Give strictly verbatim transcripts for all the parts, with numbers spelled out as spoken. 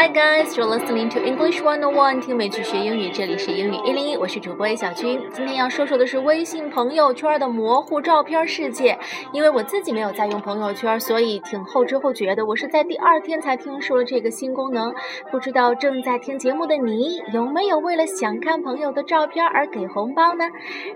Hi guys, you're listening to English one oh one. 听美剧学英语，这里是英语一零一，我是主播A小军。今天要说说的是微信朋友圈的模糊照片世界。因为我自己没有在用朋友圈，所以挺后知后觉的。我是在第二天才听说了这个新功能。不知道正在听节目的你，有没有为了想看朋友的照片而给红包呢？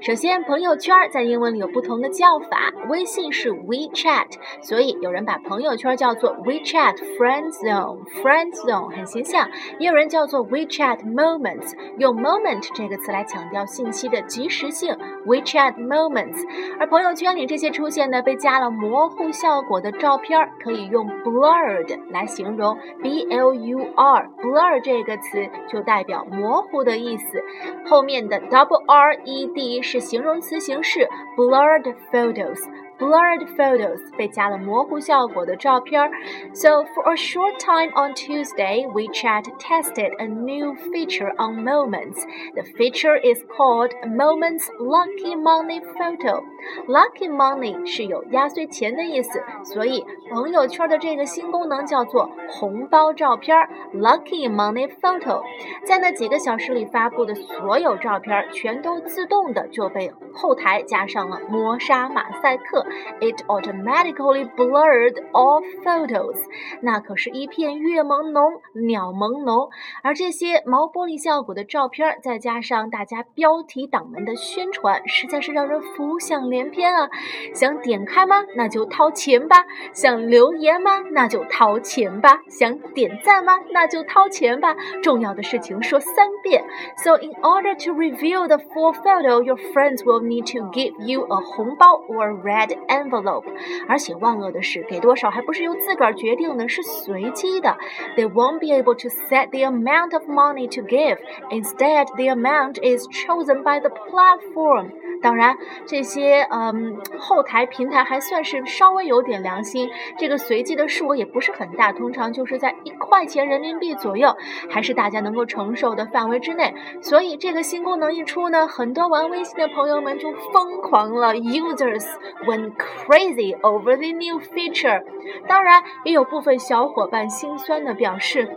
首先，朋友圈在英文里有不同的叫法，微信是 WeChat， 所以有人把朋友圈叫做 WeChat Friend Zone， Friend Zone。很形象，也有人叫做 WeChat Moments， 用 moment 这个词来强调信息的及时性， WeChat Moments。 而朋友圈里这些出现的被加了模糊效果的照片，可以用 blurred 来形容， B L U R， blur 这个词就代表模糊的意思，后面的 double R E D 是形容词形式， blurred photos，Blurred photos 被加了模糊效果的照片。 So for a short time on Tuesday, WeChat tested a new feature on Moments. The feature is called Moments Lucky Money Photo. Lucky money 是有压岁钱的意思，所以朋友圈的这个新功能叫做红包照片 Lucky Money Photo。 在那几个小时里发布的所有照片，全都自动的就被后台加上了磨砂马赛克。It automatically blurred all photos. 那可是一片月朦胧，鸟朦胧。而这些毛玻璃效果的照片，再加上大家标题党们的宣传，实在是让人浮想联翩啊！想点开吗？那就掏钱吧。想留言吗？那就掏钱吧。想点赞吗？那就掏钱吧。重要的事情说三遍。So in order to review the full photo, your friends will need to give you a 红包 or a red envelope. 而且万恶的是，给多少还不是由自个儿决定的，是随机的。They won't be able to set the amount of money to give. Instead, the amount is chosen by the platform. 当然，这些嗯后台平台还算是稍微有点良心，这个随机的数额也不是很大，通常就是在一块钱人民币左右，还是大家能够承受的范围之内。所以这个新功能一出呢，很多玩微信的朋友们就疯狂了 ，users went crazy over the new feature。当然，也有部分小伙伴心酸地表示，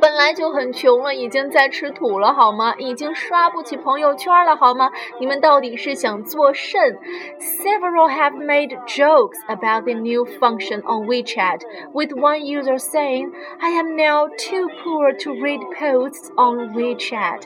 本来就很穷了，已经在吃土了好吗？已经刷不起朋友圈了好吗？你们到底是想做甚？ Several have made jokes about the new function on WeChat, with one user saying, I am now too poor to read posts on WeChat.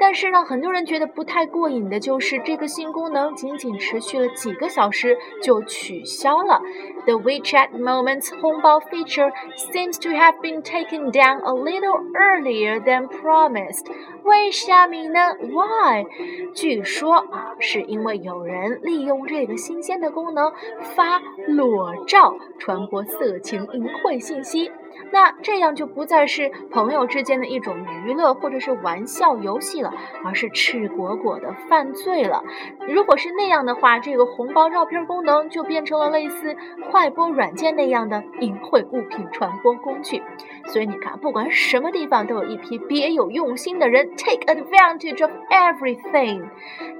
但是让很多人觉得不太过瘾的就是，这个新功能仅仅持续了几个小时就取消了。The WeChat Moments 红包 feature seems to have been taken down a little earlier than promised. 为什么呢 ？Why？ 据说啊，是因为有人利用这个新鲜的功能发裸照，传播色情淫秽信息。那这样就不再是朋友之间的一种娱乐或者是玩笑游戏了，而是赤果果的犯罪了。如果是那样的话，这个红包照片功能就变成了类似快播软件那样的淫秽物品传播工具。所以你看，不管什么地方都有一批别有用心的人 take advantage of everything。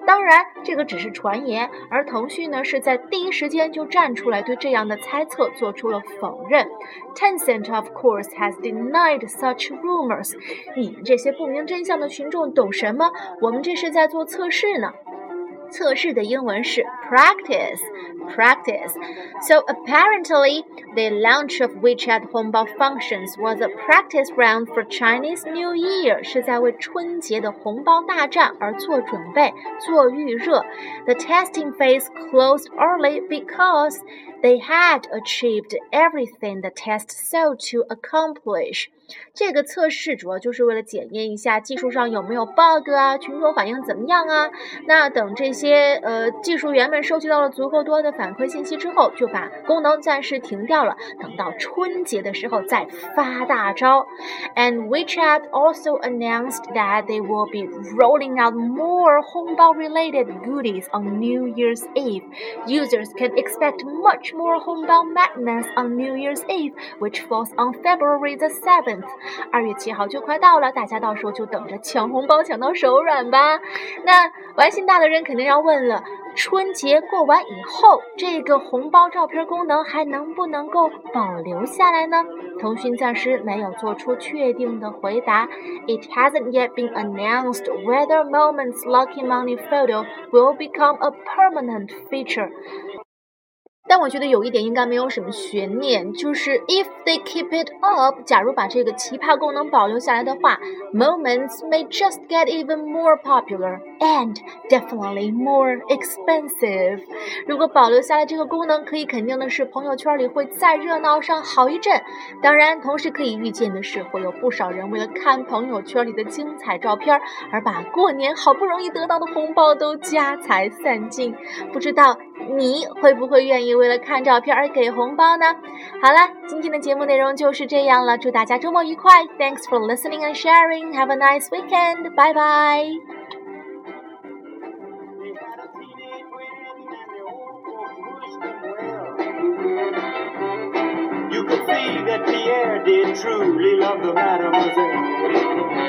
当然这个只是传言，而腾讯呢是在第一时间就站出来对这样的猜测做出了否认。 Tencent of course has denied such rumors. 你们这些不明真相的群众懂什么？我们这是在做测试呢。测试的英文是 practice, practice. So apparently, the launch of WeChat hongbao functions was a practice round for Chinese New Year. 是在为春节的红包大战而做准备，做预热。The testing phase closed early because they had achieved everything the test sought to accomplish. 这个测试主要就是为了检验一下技术上有没有 bug 啊，群众反应怎么样啊。那等这些呃技术员们收集到了足够多的反馈信息之后，就把功能暂时停掉了，等到春节的时候再发大招。And WeChat also announced that they will be rolling out more hongbao-related goodies on New Year's Eve. Users can expect much more hongbao madness on New Year's Eve, which falls on February the seventh. 二月七号就快到了，大家到时候就等着抢红包抢到手软吧。那玩心大的人肯定要问了，春节过完以后，这个红包照片功能还能不能够保留下来呢？腾讯暂时没有做出确定的回答。It hasn't yet been announced whether Moments Lucky Money Photo will become a permanent feature.但我觉得有一点应该没有什么悬念，就是 if they keep it up， 假如把这个奇葩功能保留下来的话， Moments may just get even more popular and definitely more expensive。 如果保留下来这个功能，可以肯定的是朋友圈里会再热闹上好一阵。当然同时可以预见的是，会有不少人为了看朋友圈里的精彩照片而把过年好不容易得到的红包都家财散尽。不知道你会不会愿意为了看照片而给红包呢？好了，今天的节目内容就是这样了，祝大家周末愉快 ！Thanks for listening and sharing. Have a nice weekend. Bye bye. You could see that Pierre did truly love the mademoiselle.